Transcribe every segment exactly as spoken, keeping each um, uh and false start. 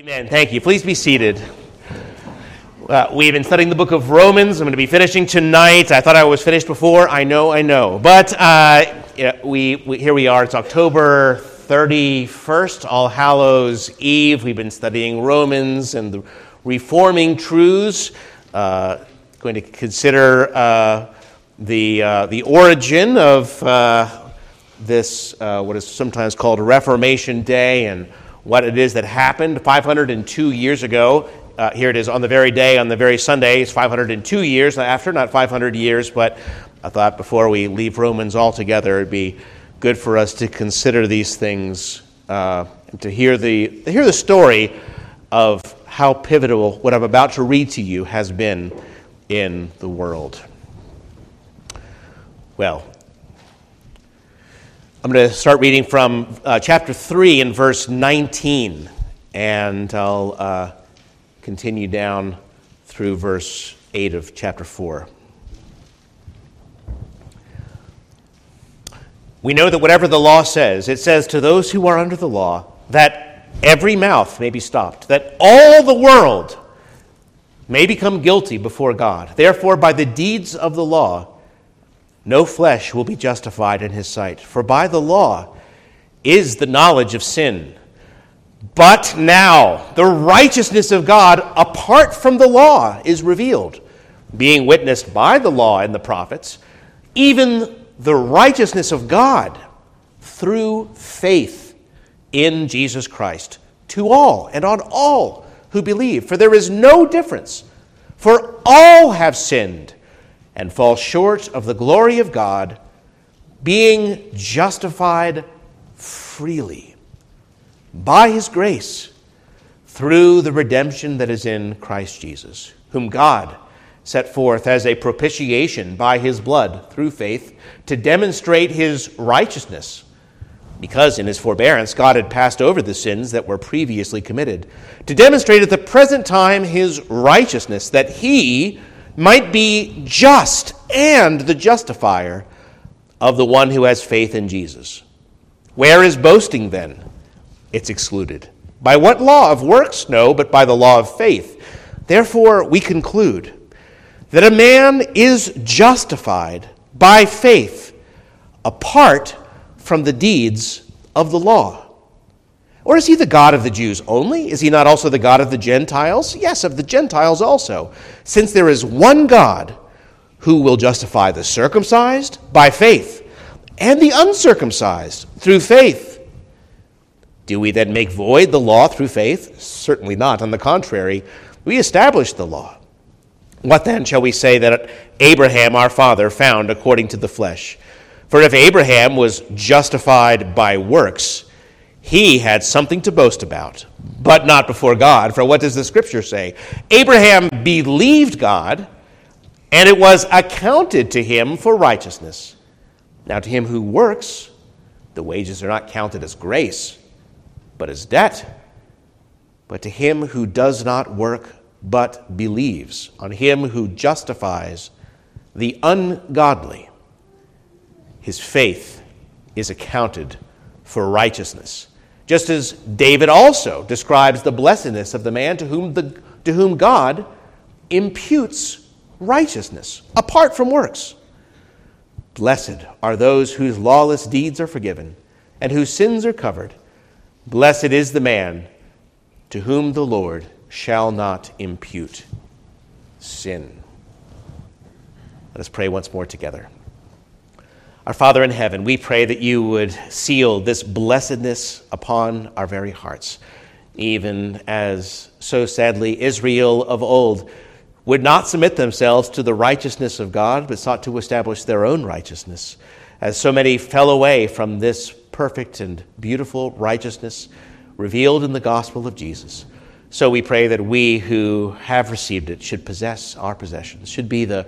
Amen. Thank you. Please be seated. Uh, we've been studying the book of Romans. I'm going to be finishing tonight. I thought I was finished before. I know, I know. But uh, yeah, we, we here we are. It's October thirty-first, All Hallows Eve. We've been studying Romans and the reforming truths. Uh, going to consider uh, the uh, the origin of uh, this uh, what is sometimes called Reformation Day and what it is that happened five hundred two years ago. Uh, here it is on the very day, on the very Sunday. It's five hundred two years after, not five hundred years, but I thought before we leave Romans altogether, it'd be good for us to consider these things, uh, and to hear the to hear the story of how pivotal what I'm about to read to you has been in the world. Well, I'm going to start reading from uh, chapter three and verse nineteen, and I'll uh, continue down through verse eight of chapter four. We know that whatever the law says, it says to those who are under the law that every mouth may be stopped, that all the world may become guilty before God. Therefore, by the deeds of the law, no flesh will be justified in his sight, for by the law is the knowledge of sin. But now the righteousness of God apart from the law is revealed, being witnessed by the law and the prophets, even the righteousness of God through faith in Jesus Christ, to all and on all who believe. For there is no difference, for all have sinned and fall short of the glory of God, being justified freely by his grace through the redemption that is in Christ Jesus, whom God set forth as a propitiation by his blood through faith to demonstrate his righteousness, because in his forbearance God had passed over the sins that were previously committed, to demonstrate at the present time his righteousness, that he might be just and the justifier of the one who has faith in Jesus. Where is boasting then? It's excluded. By what law? Of works? No, but by the law of faith. Therefore, we conclude that a man is justified by faith apart from the deeds of the law. Or is he the God of the Jews only? Is he not also the God of the Gentiles? Yes, of the Gentiles also, since there is one God who will justify the circumcised by faith and the uncircumcised through faith. Do we then make void the law through faith? Certainly not. On the contrary, we establish the law. What then shall we say that Abraham our father found according to the flesh? For if Abraham was justified by works, he had something to boast about, but not before God. For what does the Scripture say? Abraham believed God, and it was accounted to him for righteousness. Now to him who works, the wages are not counted as grace, but as debt. But to him who does not work, but believes on him who justifies the ungodly, his faith is accounted for righteousness. Just as David also describes the blessedness of the man to whom the to whom God imputes righteousness apart from works. Blessed are those whose lawless deeds are forgiven and whose sins are covered. Blessed is the man to whom the Lord shall not impute sin. Let us pray once more together. Our Father in heaven, we pray that you would seal this blessedness upon our very hearts, even as so sadly Israel of old would not submit themselves to the righteousness of God, but sought to establish their own righteousness, as so many fell away from this perfect and beautiful righteousness revealed in the gospel of Jesus. So we pray that we who have received it should possess our possessions, should be the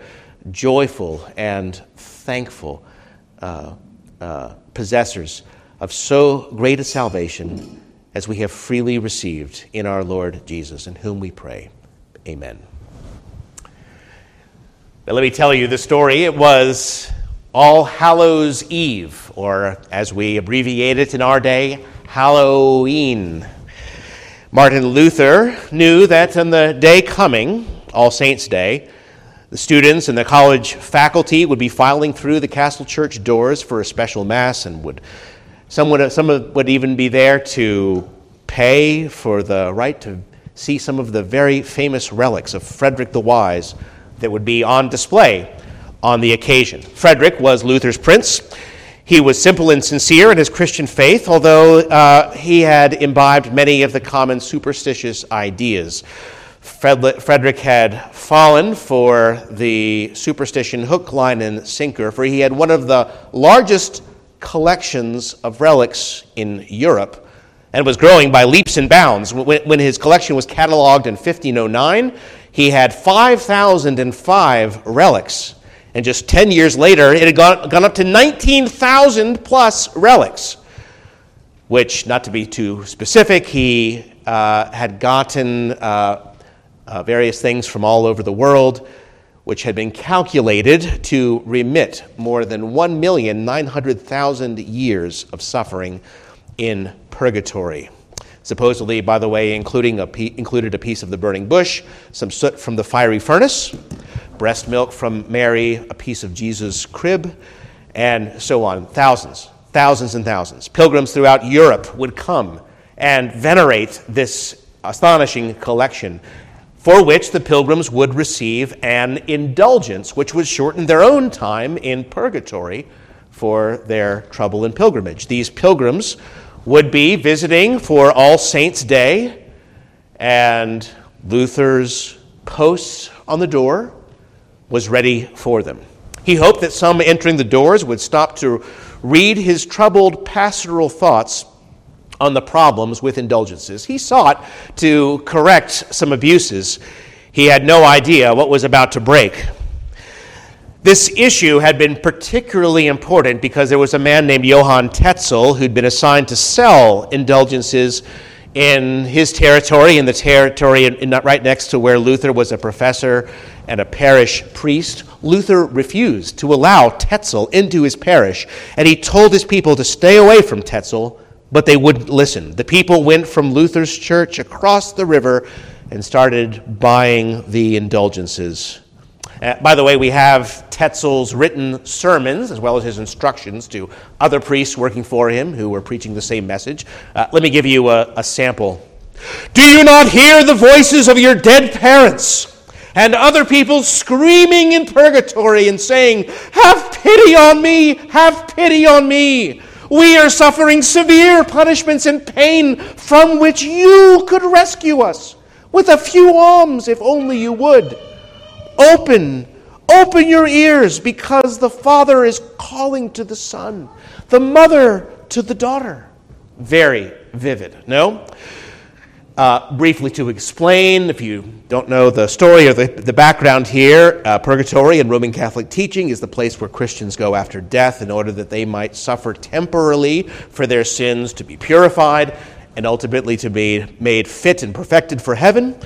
joyful and thankful Uh, uh, possessors of so great a salvation as we have freely received in our Lord Jesus, in whom we pray. Amen. Now, let me tell you the story. It was All Hallows Eve, or as we abbreviate it in our day, Halloween. Martin Luther knew that on the day coming, All Saints' Day, the students and the college faculty would be filing through the Castle Church doors for a special mass, and would some would, some would even be there to pay for the right to see some of the very famous relics of Frederick the Wise that would be on display on the occasion. Frederick was Luther's prince. He was simple and sincere in his Christian faith, although uh, he had imbibed many of the common superstitious ideas. Frederick had fallen for the superstition hook, line, and sinker, for he had one of the largest collections of relics in Europe and was growing by leaps and bounds. When his collection was cataloged in fifteen oh nine, he had five thousand five relics. And just ten years later, it had gone, gone up to nineteen thousand plus relics, which, not to be too specific, he uh, had gotten uh, uh, various things from all over the world, which had been calculated to remit more than one million nine hundred thousand years of suffering in purgatory. Supposedly, by the way, including a pe- included a piece of the burning bush, some soot from the fiery furnace, breast milk from Mary, a piece of Jesus' crib, and so on. Thousands, thousands and thousands. Pilgrims throughout Europe would come and venerate this astonishing collection, for which the pilgrims would receive an indulgence, which would shorten their own time in purgatory for their trouble in pilgrimage. These pilgrims would be visiting for All Saints' Day, and Luther's post on the door was ready for them. He hoped that some entering the doors would stop to read his troubled pastoral thoughts on the problems with indulgences. He sought to correct some abuses. He had no idea what was about to break. This issue had been particularly important because there was a man named Johann Tetzel who'd been assigned to sell indulgences in his territory, in the territory in, in, right next to where Luther was a professor and a parish priest. Luther refused to allow Tetzel into his parish, and he told his people to stay away from Tetzel, but they wouldn't listen. The people went from Luther's church across the river and started buying the indulgences. Uh, by the way, we have Tetzel's written sermons, as well as his instructions to other priests working for him who were preaching the same message. Uh, let me give you a, a sample. "Do you not hear the voices of your dead parents and other people screaming in purgatory and saying, 'Have pity on me, have pity on me. We are suffering severe punishments and pain from which you could rescue us with a few alms if only you would. Open, open your ears, because the Father is calling to the Son, the mother to the daughter.'" Very vivid, no? Uh, briefly to explain, if you don't know the story or the, the background here, uh, purgatory in Roman Catholic teaching is the place where Christians go after death in order that they might suffer temporarily for their sins, to be purified, and ultimately to be made fit and perfected for heaven.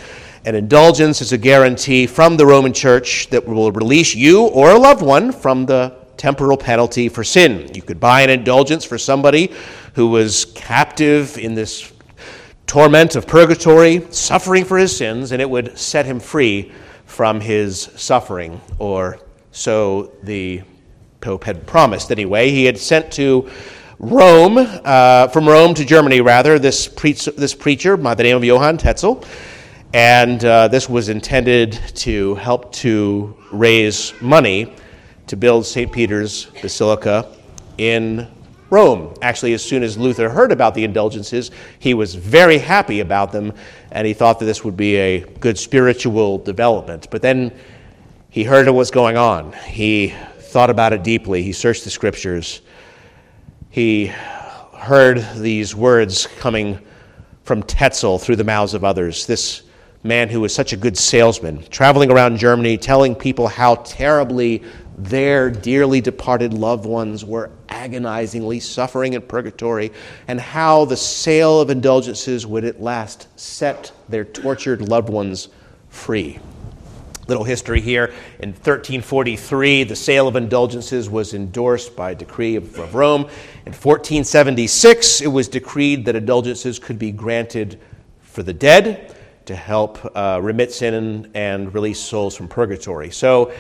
An indulgence is a guarantee from the Roman Church that will release you or a loved one from the temporal penalty for sin. You could buy an indulgence for somebody who was captive in this torment of purgatory, suffering for his sins, and it would set him free from his suffering, or so the Pope had promised. Anyway, he had sent to Rome, uh, from Rome to Germany, rather, this, pre- this preacher by the name of Johann Tetzel. And uh, this was intended to help to raise money to build Saint Peter's Basilica in Rome. Actually, as soon as Luther heard about the indulgences, he was very happy about them, and he thought that this would be a good spiritual development. But then he heard of what's going on. He thought about it deeply. He searched the scriptures. He heard these words coming from Tetzel through the mouths of others. This man who was such a good salesman, traveling around Germany, telling people how terribly their dearly departed loved ones were agonizingly suffering in purgatory, and how the sale of indulgences would at last set their tortured loved ones free. Little history here. In thirteen forty-three, the sale of indulgences was endorsed by a decree of, of Rome. In fourteen seventy-six, it was decreed that indulgences could be granted for the dead, to help uh, remit sin and release souls from purgatory. So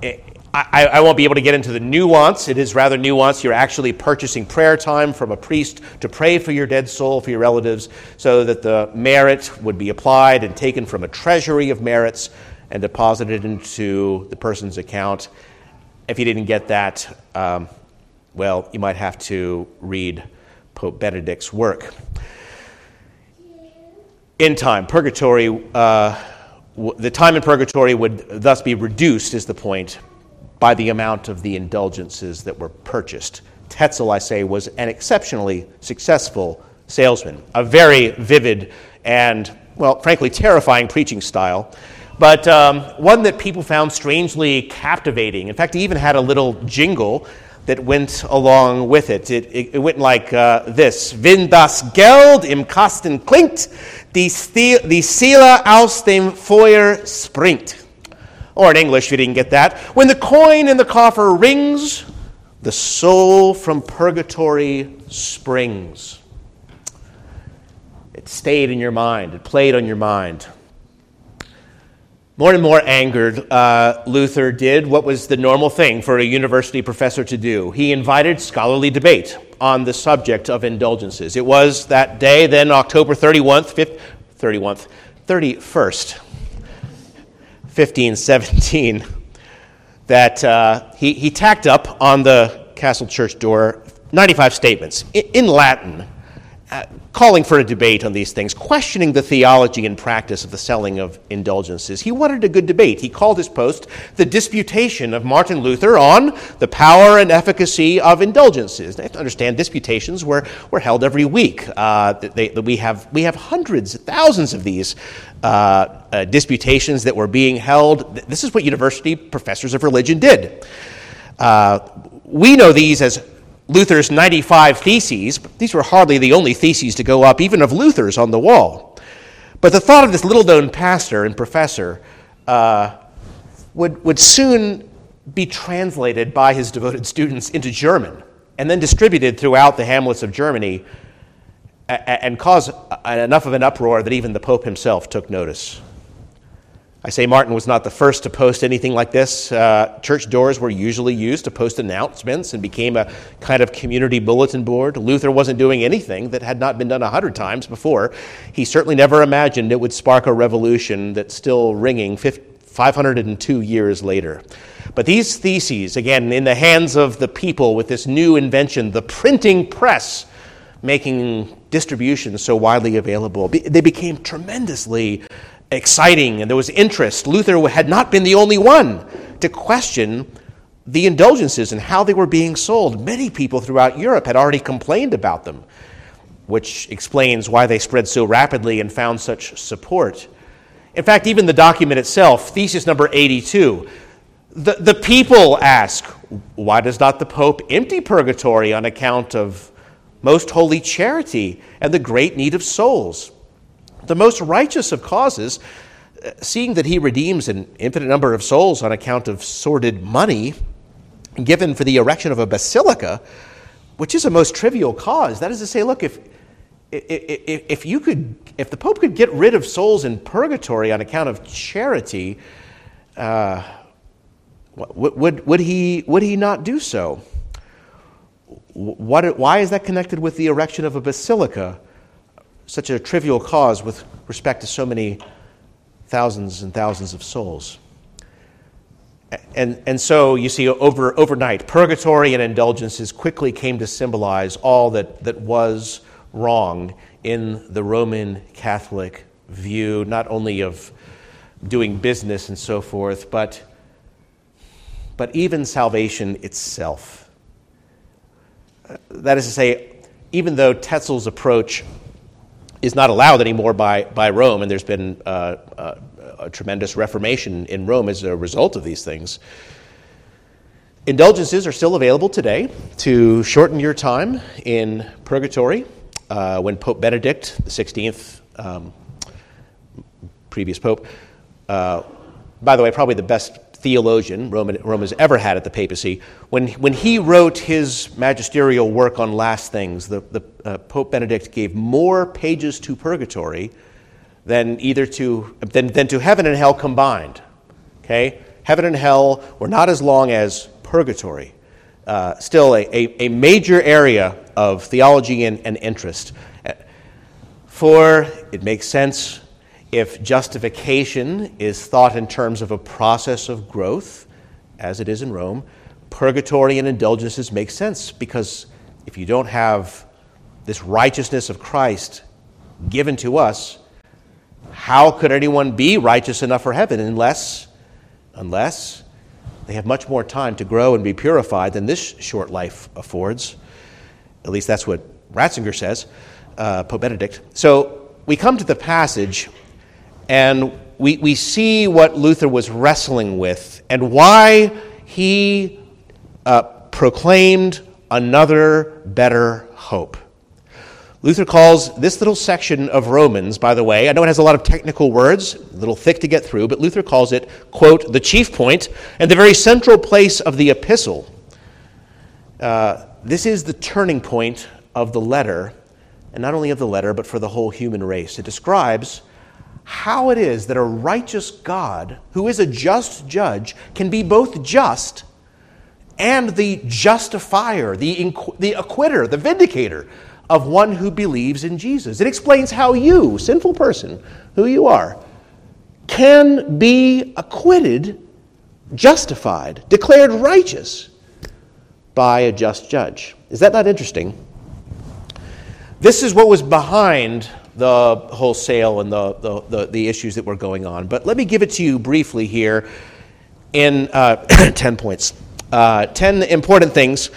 it, I, I won't be able to get into the nuance. It is rather nuanced. You're actually purchasing prayer time from a priest to pray for your dead soul, for your relatives, so that the merit would be applied and taken from a treasury of merits and deposited into the person's account. If you didn't get that, um, well, you might have to read Pope Benedict's work. End time, purgatory, uh, w- the time in purgatory would thus be reduced, is the point, by the amount of the indulgences that were purchased. Tetzel, I say, was an exceptionally successful salesman, a very vivid and, well, frankly, terrifying preaching style, but um, one that people found strangely captivating. In fact, he even had a little jingle that went along with it. It, it, it went like uh, this: Wenn das Geld im Kasten klingt, die, Stil, die Seele aus dem Feuer springt. Or in English, if you didn't get that, when the coin in the coffer rings, the soul from purgatory springs. It stayed in your mind. It played on your mind. More and more angered, uh, Luther did what was the normal thing for a university professor to do. He invited scholarly debate on the subject of indulgences. It was that day, then October thirty-first, fifth, thirty-first, thirty-first. fifteen seventeen, that uh, he, he tacked up on the castle church door ninety-five statements in, in Latin, uh, calling for a debate on these things, questioning the theology and practice of the selling of indulgences. He wanted a good debate. He called his post the Disputation of Martin Luther on the Power and Efficacy of Indulgences. Now, you have to understand, disputations were, were held every week. Uh, they, they, we have we have hundreds, thousands of these Uh, uh, disputations that were being held. This is what university professors of religion did. Uh, we know these as Luther's ninety-five theses, but these were hardly the only theses to go up, even of Luther's, on the wall. But the thought of this little-known pastor and professor uh, would, would soon be translated by his devoted students into German and then distributed throughout the hamlets of Germany, and cause enough of an uproar that even the Pope himself took notice. I say Martin was not the first to post anything like this. Uh, church doors were usually used to post announcements and became a kind of community bulletin board. Luther wasn't doing anything that had not been done a hundred times before. He certainly never imagined it would spark a revolution that's still ringing five hundred two years later. But these theses, again, in the hands of the people with this new invention, the printing press, making distribution so widely available, they became tremendously exciting, and there was interest. Luther had not been the only one to question the indulgences and how they were being sold. Many people throughout Europe had already complained about them, which explains why they spread so rapidly and found such support. In fact, even the document itself, thesis number eighty-two, the, the people ask, why does not the Pope empty purgatory on account of most holy charity and the great need of souls? The most righteous of causes, seeing that he redeems an infinite number of souls on account of sordid money given for the erection of a basilica, which is a most trivial cause. That is to say, look, if if, if you could, if the Pope could get rid of souls in purgatory on account of charity, uh, would would he would he not do so? What, why is that connected with the erection of a basilica, such a trivial cause with respect to so many thousands and thousands of souls? And and so you see, over overnight, purgatory and indulgences quickly came to symbolize all that, that was wrong in the Roman Catholic view, not only of doing business and so forth, but but even salvation itself. That is to say, even though Tetzel's approach is not allowed anymore by, by Rome, and there's been uh, uh, a tremendous reformation in Rome as a result of these things, indulgences are still available today to shorten your time in purgatory. Uh, when Pope Benedict the sixteenth, um, previous pope, uh, by the way, probably the best theologian Roman, Rome has ever had at the papacy, when when he wrote his magisterial work on last things, the, the uh, Pope Benedict gave more pages to purgatory than either to than, than to heaven and hell combined. Okay, heaven and hell were not as long as purgatory. Uh, still, a, a, a major area of theology and, and interest. For it makes sense if justification is thought in terms of a process of growth, as it is in Rome. Purgatory and indulgences make sense, because if you don't have this righteousness of Christ given to us, how could anyone be righteous enough for heaven unless, unless they have much more time to grow and be purified than this short life affords? At least that's what Ratzinger says, uh, Pope Benedict. So we come to the passage, and we, we see what Luther was wrestling with and why he uh, proclaimed another better hope. Luther calls this little section of Romans, by the way, I know it has a lot of technical words, a little thick to get through, but Luther calls it, quote, the chief point and the very central place of the epistle. Uh, this is the turning point of the letter, and not only of the letter, but for the whole human race. It describes how it is that a righteous God, who is a just judge, can be both just and the justifier, the, inqu- the acquitter, the vindicator of one who believes in Jesus. It explains how you, sinful person, who you are, can be acquitted, justified, declared righteous by a just judge. Is that not interesting? This is what was behind the wholesale and the, the, the, the issues that were going on. But let me give it to you briefly here in uh, ten points, uh, ten important things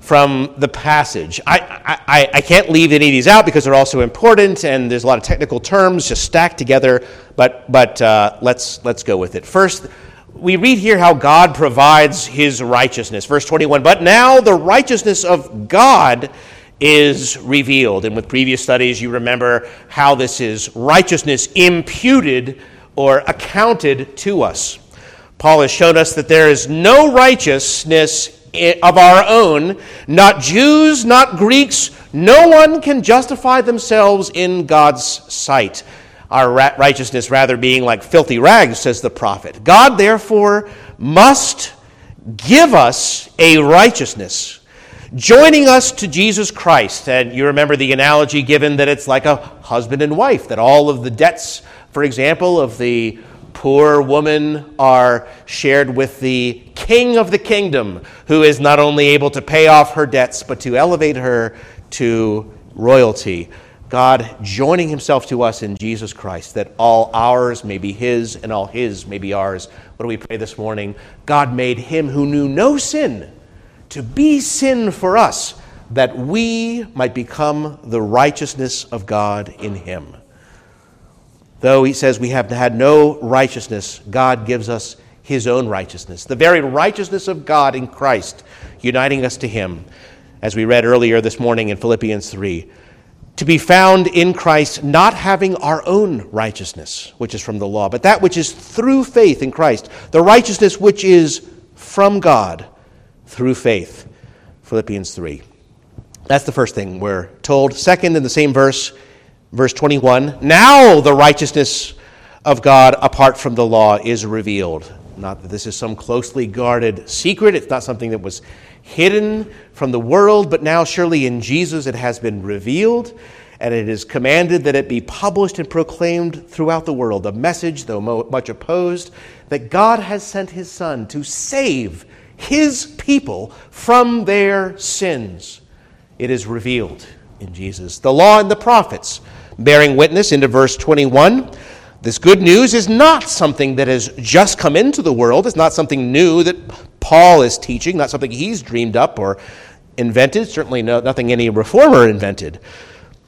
from the passage. I, I I can't leave any of these out because they're all so important, and there's a lot of technical terms just stacked together. But but uh, let's let's go with it. First, we read here how God provides His righteousness. Verse twenty-one. But now the righteousness of God is revealed. And with previous studies, you remember how this is righteousness imputed or accounted to us. Paul has shown us that there is no righteousness of our own, not Jews, not Greeks, no one can justify themselves in God's sight. Our righteousness rather being like filthy rags, says the prophet. God, therefore, must give us a righteousness, joining us to Jesus Christ. And you remember the analogy given that it's like a husband and wife, that all of the debts, for example, of the poor woman are shared with the king of the kingdom, who is not only able to pay off her debts, but to elevate her to royalty. God joining himself to us in Jesus Christ, that all ours may be his and all his may be ours. What do we pray this morning? God made him who knew no sin to be sin for us, that we might become the righteousness of God in him. Though he says we have had no righteousness, God gives us his own righteousness, the very righteousness of God in Christ, uniting us to him, as we read earlier this morning in Philippians three, to be found in Christ, not having our own righteousness, which is from the law, but that which is through faith in Christ, the righteousness which is from God through faith, Philippians three. That's the first thing we're told. Second, in the same verse, verse twenty-one, now the righteousness of God apart from the law is revealed. Not that this is some closely guarded secret. It's not something that was hidden from the world, but now surely in Jesus it has been revealed, and it is commanded that it be published and proclaimed throughout the world. The message, though much opposed, that God has sent his Son to save his people from their sins. It is revealed in Jesus. The law and the prophets bearing witness into verse twenty-one. This good news is not something that has just come into the world. It's not something new that Paul is teaching, not something he's dreamed up or invented, certainly no, nothing any reformer invented.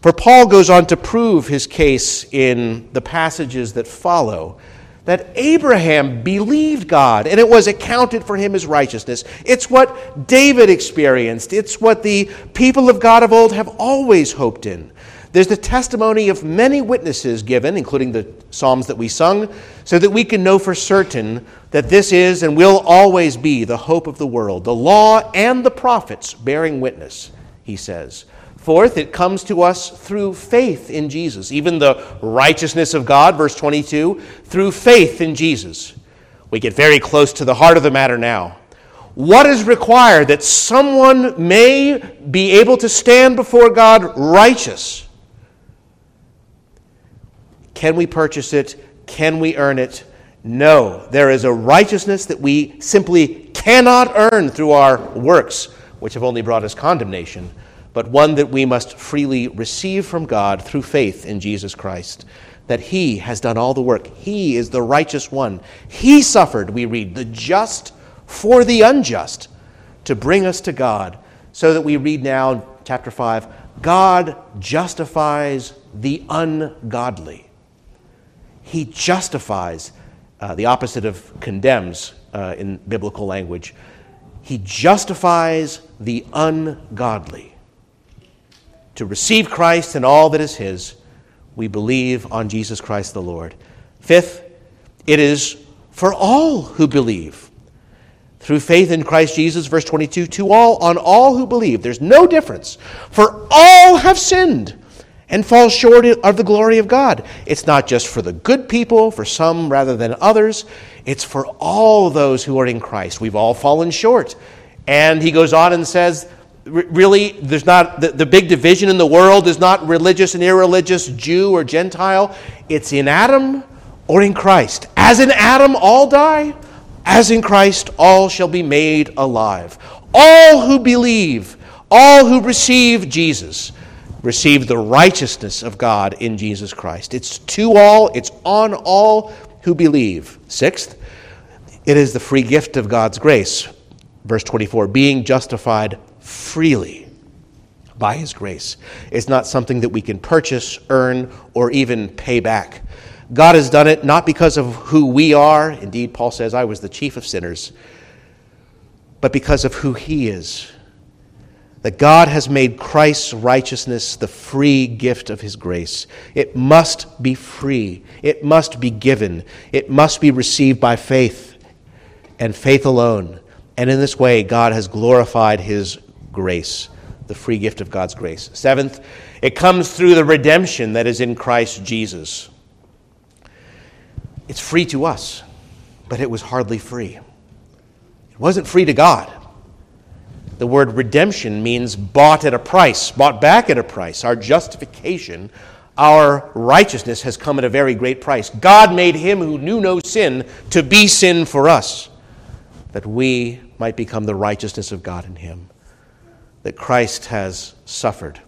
For Paul goes on to prove his case in the passages that follow, that Abraham believed God and it was accounted for him as righteousness. It's what David experienced. It's what the people of God of old have always hoped in. There's the testimony of many witnesses given, including the Psalms that we sung, so that we can know for certain that this is and will always be the hope of the world, the law and the prophets bearing witness, he says. Fourth, it comes to us through faith in Jesus. Even the righteousness of God, verse twenty-two, through faith in Jesus. We get very close to the heart of the matter now. What is required that someone may be able to stand before God righteous? Can we purchase it? Can we earn it? No. There is a righteousness that we simply cannot earn through our works, which have only brought us condemnation, but one that we must freely receive from God through faith in Jesus Christ, that he has done all the work. He is the righteous one. He suffered, we read, the just for the unjust, to bring us to God, so that we read now, chapter five, God justifies the ungodly. He justifies, uh, the opposite of condemns uh, in biblical language. He justifies the ungodly. To receive Christ and all that is his, we believe on Jesus Christ the Lord. Fifth, it is for all who believe. Through faith in Christ Jesus, verse twenty-two, to all, on all who believe. There's no difference. For all have sinned and fall short of the glory of God. It's not just for the good people, for some rather than others. It's for all those who are in Christ. We've all fallen short. And he goes on and says, really, there's not the, the big division in the world is not religious and irreligious, Jew or Gentile. It's in Adam or in Christ. As in Adam, all die. As in Christ, all shall be made alive. All who believe, all who receive Jesus, receive the righteousness of God in Jesus Christ. It's to all, it's on all who believe. Sixth, it is the free gift of God's grace. Verse twenty-four, being justified freely by his grace. It's not something that we can purchase, earn, or even pay back. God has done it not because of who we are. Indeed, Paul says, I was the chief of sinners, but because of who he is. That God has made Christ's righteousness the free gift of his grace. It must be free. It must be given. It must be received by faith and faith alone. And in this way, God has glorified his grace, the free gift of God's grace. Seventh, it comes through the redemption that is in Christ Jesus. It's free to us, but it was hardly free. It wasn't free to God. The word redemption means bought at a price, bought back at a price. Our justification, our righteousness has come at a very great price. God made him who knew no sin to be sin for us, that we might become the righteousness of God in him. That Christ has suffered,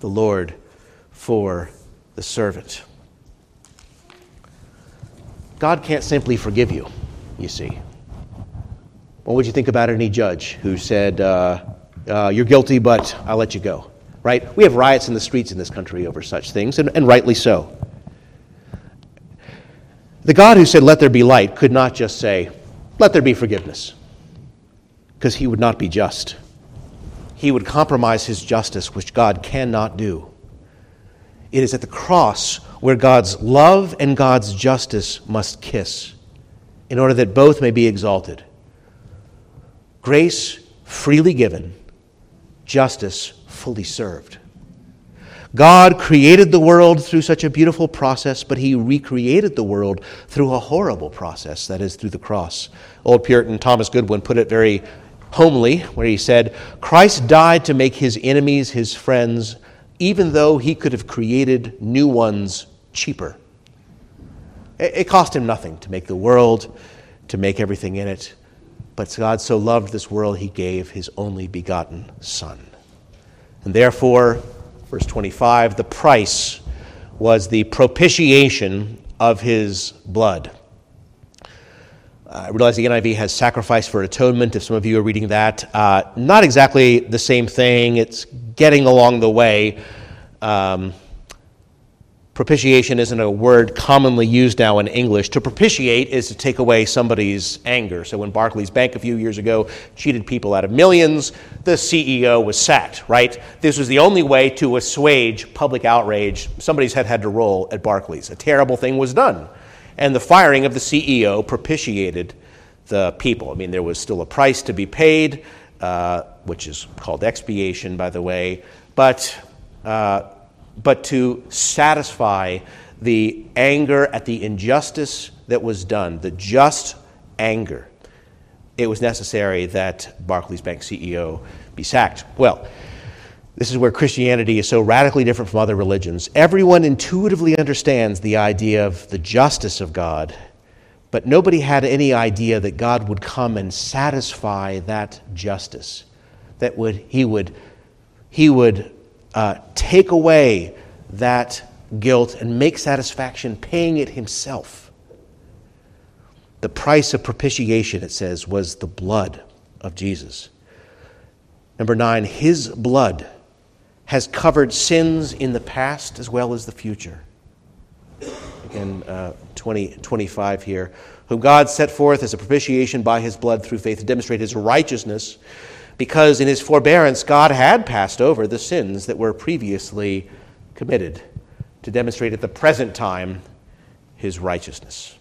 the Lord for the servant. God can't simply forgive you, you see. What would you think about any judge who said, uh, uh, you're guilty, but I'll let you go, right? We have riots in the streets in this country over such things, and, and rightly so. The God who said, let there be light, could not just say, let there be forgiveness, because he would not be just. He would compromise his justice, which God cannot do. It is at the cross where God's love and God's justice must kiss in order that both may be exalted. Grace freely given, justice fully served. God created the world through such a beautiful process, but he recreated the world through a horrible process, that is, through the cross. Old Puritan Thomas Goodwin put it very homely, where he said, Christ died to make his enemies his friends, even though he could have created new ones cheaper. It cost him nothing to make the world, to make everything in it, but God so loved this world, he gave his only begotten Son. And therefore, verse twenty-five, the price was the propitiation of his blood. I realize the N I V has sacrifice for atonement, if some of you are reading that. Uh, not exactly the same thing. It's getting along the way. Um, propitiation isn't a word commonly used now in English. To propitiate is to take away somebody's anger. So when Barclays Bank a few years ago cheated people out of millions, the C E O was sacked, right? This was the only way to assuage public outrage. Somebody's head had to roll at Barclays. A terrible thing was done. And the firing of the C E O propitiated the people. I mean, there was still a price to be paid, uh, which is called expiation, by the way, but uh, but to satisfy the anger at the injustice that was done, the just anger, it was necessary that Barclays Bank C E O be sacked. Well, this is where Christianity is so radically different from other religions. Everyone intuitively understands the idea of the justice of God, but nobody had any idea that God would come and satisfy that justice, that would he would he would uh, take away that guilt and make satisfaction, paying it himself. The price of propitiation, it says, was the blood of Jesus. Number nine, his blood has covered sins in the past as well as the future. Again, uh, twenty, twenty-five here. Whom God set forth as a propitiation by his blood through faith to demonstrate his righteousness, because in his forbearance God had passed over the sins that were previously committed, to demonstrate at the present time his righteousness.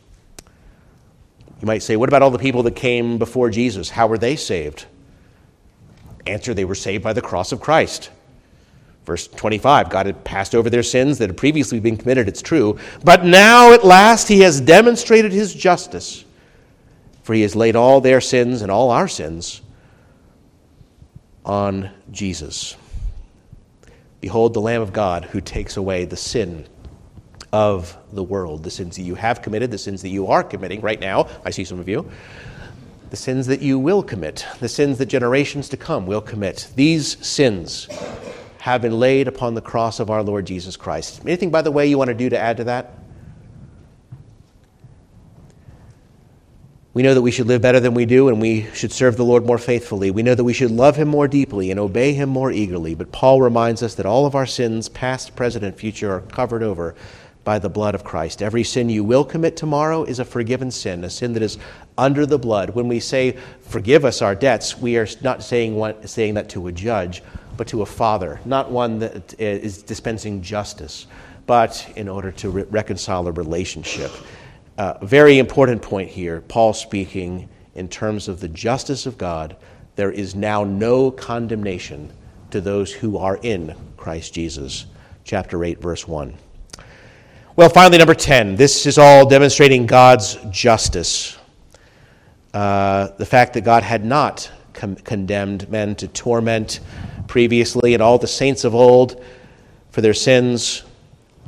You might say, what about all the people that came before Jesus? How were they saved? Answer, they were saved by the cross of Christ. Verse twenty-five, God had passed over their sins that had previously been committed, it's true, but now at last he has demonstrated his justice, for he has laid all their sins and all our sins on Jesus. Behold the Lamb of God who takes away the sin of the world, the sins that you have committed, the sins that you are committing right now. I see some of you. The sins that you will commit, the sins that generations to come will commit. These sins have been laid upon the cross of our Lord Jesus Christ. Anything, by the way, you want to do to add to that? We know that we should live better than we do, and we should serve the Lord more faithfully. We know that we should love him more deeply and obey him more eagerly. But Paul reminds us that all of our sins, past, present, and future, are covered over by the blood of Christ. Every sin you will commit tomorrow is a forgiven sin, a sin that is under the blood. When we say, forgive us our debts, we are not saying one, saying that to a judge, but to a father, not one that is dispensing justice, but in order to re- reconcile a relationship. Uh, very important point here, Paul speaking in terms of the justice of God, there is now no condemnation to those who are in Christ Jesus. Chapter eight, verse one. Well, finally, number ten, this is all demonstrating God's justice. Uh, the fact that God had not com- condemned men to torment previously, and all the saints of old for their sins,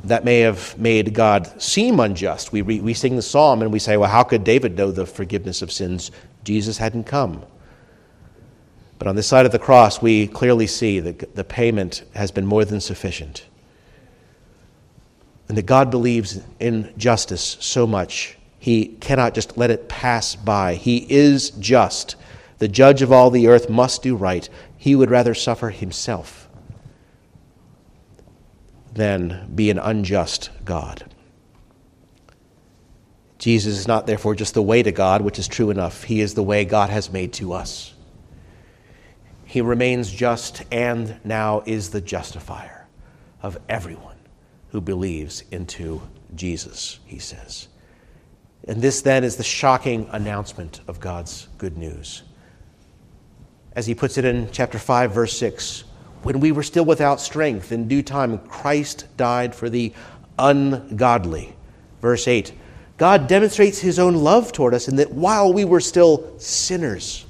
that may have made God seem unjust. We, re- we sing the psalm and we say, well, how could David know the forgiveness of sins? Jesus hadn't come. But on this side of the cross, we clearly see that the payment has been more than sufficient, and that God believes in justice so much, he cannot just let it pass by. He is just. The judge of all the earth must do right. He would rather suffer himself than be an unjust God. Jesus is not, therefore, just the way to God, which is true enough. He is the way God has made to us. He remains just and now is the justifier of everyone who believes into Jesus, he says. And this then is the shocking announcement of God's good news. As he puts it in chapter five, verse six, when we were still without strength, in due time Christ died for the ungodly. Verse eight, God demonstrates his own love toward us in that while we were still sinners,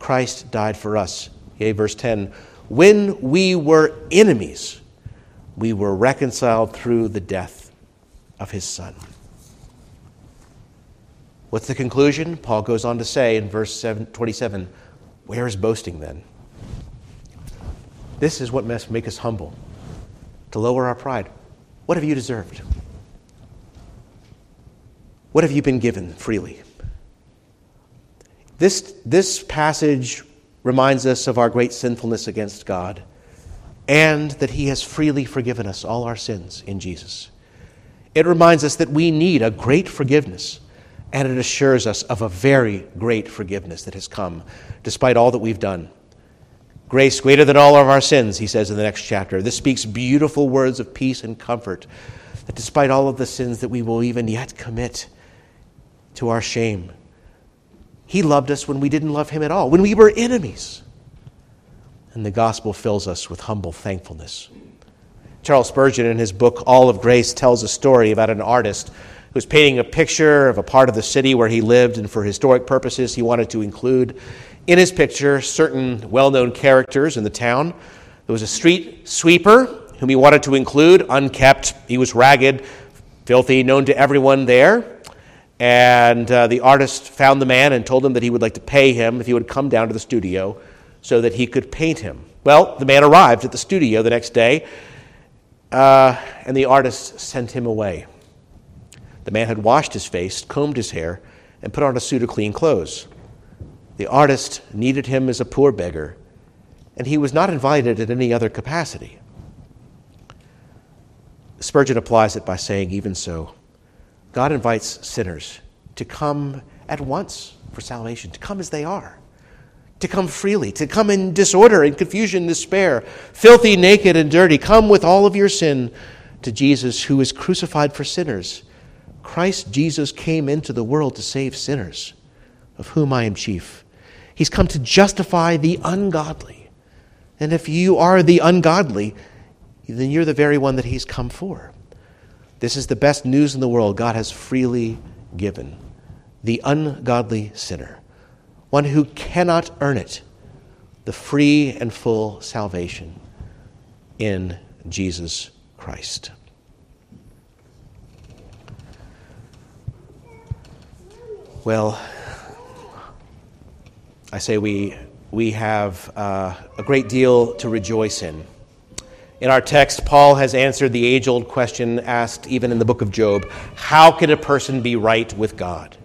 Christ died for us. Yea, verse ten, when we were enemies, we were reconciled through the death of his son. What's the conclusion? Paul goes on to say in verse twenty-seven, where is boasting then? This is what must make us humble, to lower our pride. What have you deserved? What have you been given freely? This, this passage reminds us of our great sinfulness against God, and that he has freely forgiven us all our sins in Jesus. It reminds us that we need a great forgiveness, and it assures us of a very great forgiveness that has come, despite all that we've done. Grace greater than all of our sins, he says in the next chapter. This speaks beautiful words of peace and comfort, that despite all of the sins that we will even yet commit to our shame, He loved us when we didn't love him at all, when we were enemies. And the gospel fills us with humble thankfulness. Charles Spurgeon, in his book All of Grace, tells a story about an artist who's painting a picture of a part of the city where he lived, and for historic purposes, he wanted to include in his picture certain well-known characters in the town. There was a street sweeper whom he wanted to include, unkempt. He was ragged, filthy, known to everyone there. And uh, the artist found the man and told him that he would like to pay him if he would come down to the studio so that he could paint him. Well, the man arrived at the studio the next day, uh, and the artist sent him away. The man had washed his face, combed his hair, and put on a suit of clean clothes. The artist needed him as a poor beggar, and he was not invited in any other capacity. Spurgeon applies it by saying, even so, God invites sinners to come at once for salvation, to come as they are, to come freely, to come in disorder and confusion, despair, filthy, naked, and dirty. Come with all of your sin to Jesus, who is crucified for sinners. Christ Jesus came into the world to save sinners, of whom I am chief. He's come to justify the ungodly. And if you are the ungodly, then you're the very one that he's come for. This is the best news in the world God has freely given. The ungodly sinner, one who cannot earn it, the free and full salvation in Jesus Christ. Well, I say we we have uh, a great deal to rejoice in. In our text, Paul has answered the age-old question asked even in the book of Job, how can a person be right with God?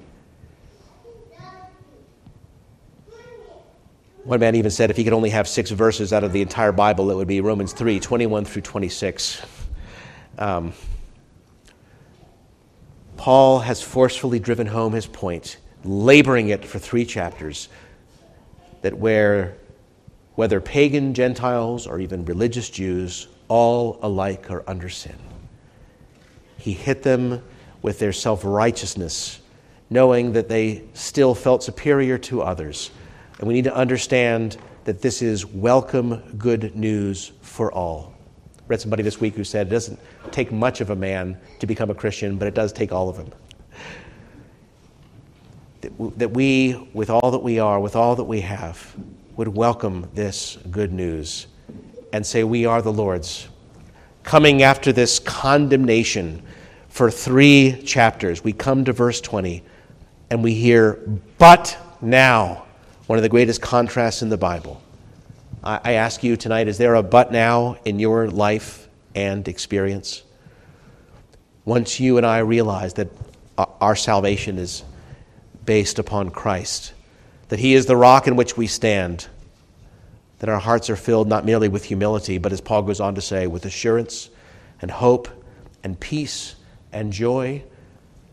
One man even said if he could only have six verses out of the entire Bible, it would be Romans three, twenty-one through twenty-six. Um, Paul has forcefully driven home his point, laboring it for three chapters, that where, whether pagan Gentiles or even religious Jews, all alike are under sin. He hit them with their self-righteousness, knowing that they still felt superior to others. And we need to understand that this is welcome good news for all. I read somebody this week who said it doesn't take much of a man to become a Christian, but it does take all of them. That we, with all that we are, with all that we have, would welcome this good news and say, we are the Lord's. Coming after this condemnation for three chapters, we come to verse twenty, and we hear, but now, one of the greatest contrasts in the Bible. I, I ask you tonight, is there a but now in your life and experience? Once you and I realize that our salvation is based upon Christ, that he is the rock in which we stand, that our hearts are filled not merely with humility, but as Paul goes on to say, with assurance and hope and peace and joy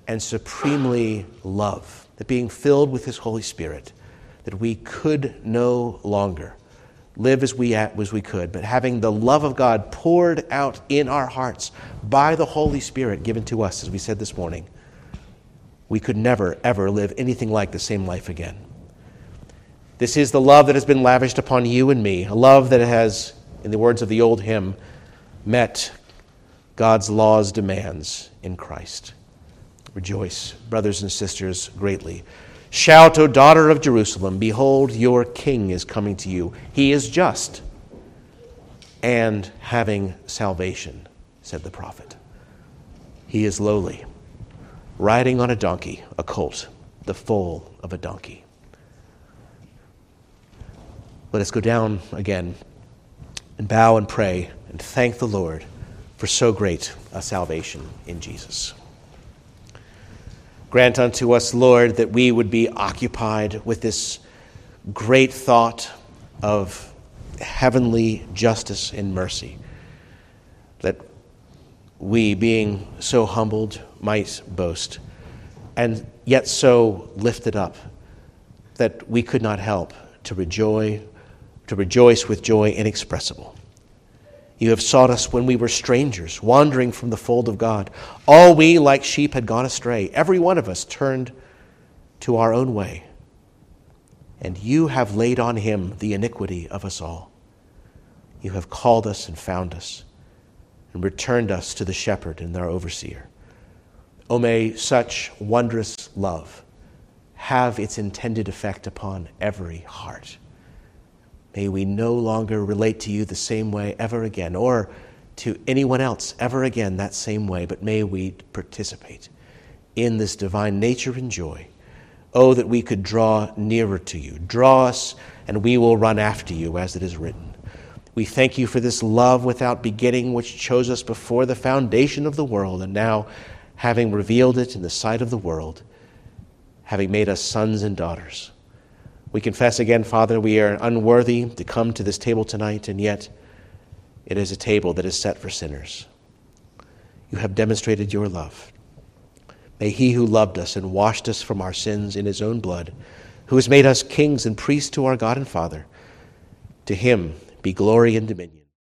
and supremely love, that being filled with his Holy Spirit, that we could no longer live as we as we could, but having the love of God poured out in our hearts by the Holy Spirit given to us, as we said this morning, we could never, ever live anything like the same life again. This is the love that has been lavished upon you and me, a love that has, in the words of the old hymn, met God's law's demands in Christ. Rejoice, brothers and sisters, greatly. Shout, O daughter of Jerusalem, behold, your King is coming to you. He is just and having salvation, said the prophet. He is lowly, riding on a donkey, a colt, the foal of a donkey. Let us go down again and bow and pray and thank the Lord for so great a salvation in Jesus. Grant unto us, Lord, that we would be occupied with this great thought of heavenly justice and mercy, that we, being so humbled, might boast, and yet so lifted up that we could not help to rejoice to rejoice with joy inexpressible. You have sought us when we were strangers, wandering from the fold of God. All we, like sheep, had gone astray. Every one of us turned to our own way, and you have laid on him the iniquity of us all. You have called us and found us, and returned us to the shepherd and our overseer. O may such wondrous love have its intended effect upon every heart. May we no longer relate to you the same way ever again, or to anyone else ever again that same way, but may we participate in this divine nature and joy. Oh, that we could draw nearer to you. Draw us, and we will run after you, as it is written. We thank you for this love without beginning, which chose us before the foundation of the world, and now, having revealed it in the sight of the world, having made us sons and daughters. We confess again, Father, we are unworthy to come to this table tonight, and yet it is a table that is set for sinners. You have demonstrated your love. May he who loved us and washed us from our sins in his own blood, who has made us kings and priests to our God and Father, to him be glory and dominion.